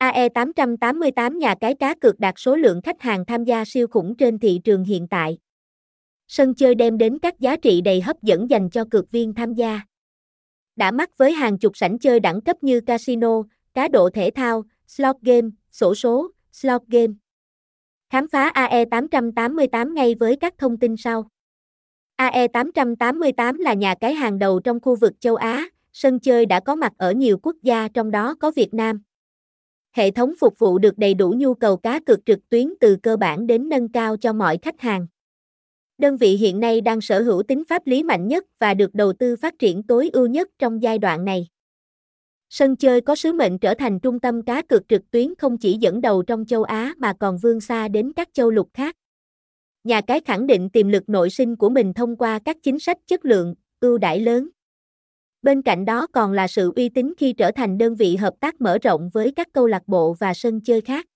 AE888 nhà cái cá cược đạt số lượng khách hàng tham gia siêu khủng trên thị trường hiện tại. Sân chơi đem đến các giá trị đầy hấp dẫn dành cho cược viên tham gia. Đã mắt với hàng chục sảnh chơi đẳng cấp như casino, cá độ thể thao, slot game, xổ số, slot game. Khám phá AE888 ngay với các thông tin sau. AE888 là nhà cái hàng đầu trong khu vực châu Á, sân chơi đã có mặt ở nhiều quốc gia trong đó có Việt Nam. Hệ thống phục vụ được đầy đủ nhu cầu cá cược trực tuyến từ cơ bản đến nâng cao cho mọi khách hàng. Đơn vị hiện nay đang sở hữu tính pháp lý mạnh nhất và được đầu tư phát triển tối ưu nhất trong giai đoạn này. Sân chơi có sứ mệnh trở thành trung tâm cá cược trực tuyến không chỉ dẫn đầu trong châu Á mà còn vươn xa đến các châu lục khác. Nhà cái khẳng định tiềm lực nội sinh của mình thông qua các chính sách chất lượng, ưu đãi lớn. Bên cạnh đó còn là sự uy tín khi trở thành đơn vị hợp tác mở rộng với các câu lạc bộ và sân chơi khác.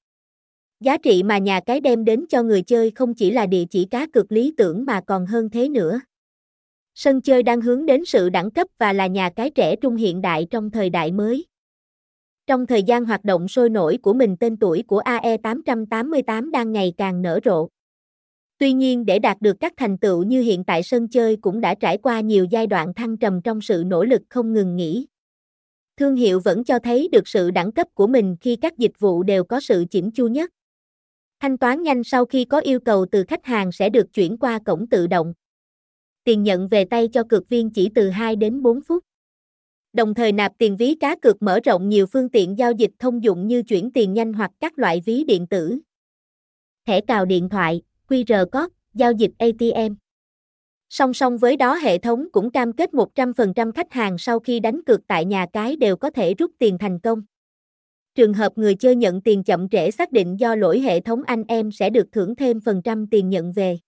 Giá trị mà nhà cái đem đến cho người chơi không chỉ là địa chỉ cá cược lý tưởng mà còn hơn thế nữa. Sân chơi đang hướng đến sự đẳng cấp và là nhà cái trẻ trung hiện đại trong thời đại mới. Trong thời gian hoạt động sôi nổi của mình, tên tuổi của AE888 đang ngày càng nở rộ. Tuy nhiên, để đạt được các thành tựu như hiện tại, sân chơi cũng đã trải qua nhiều giai đoạn thăng trầm trong sự nỗ lực không ngừng nghỉ. Thương hiệu vẫn cho thấy được sự đẳng cấp của mình khi các dịch vụ đều có sự chỉnh chu nhất. Thanh toán nhanh sau khi có yêu cầu từ khách hàng sẽ được chuyển qua cổng tự động. Tiền nhận về tay cho cược viên chỉ từ 2 đến 4 phút. Đồng thời nạp tiền ví cá cược mở rộng nhiều phương tiện giao dịch thông dụng như chuyển tiền nhanh hoặc các loại ví điện tử, thẻ cào điện thoại, QR code, giao dịch ATM. Song song với đó, hệ thống cũng cam kết 100% khách hàng sau khi đánh cược tại nhà cái đều có thể rút tiền thành công. Trường hợp người chơi nhận tiền chậm trễ xác định do lỗi hệ thống, anh em sẽ được thưởng thêm phần trăm tiền nhận về.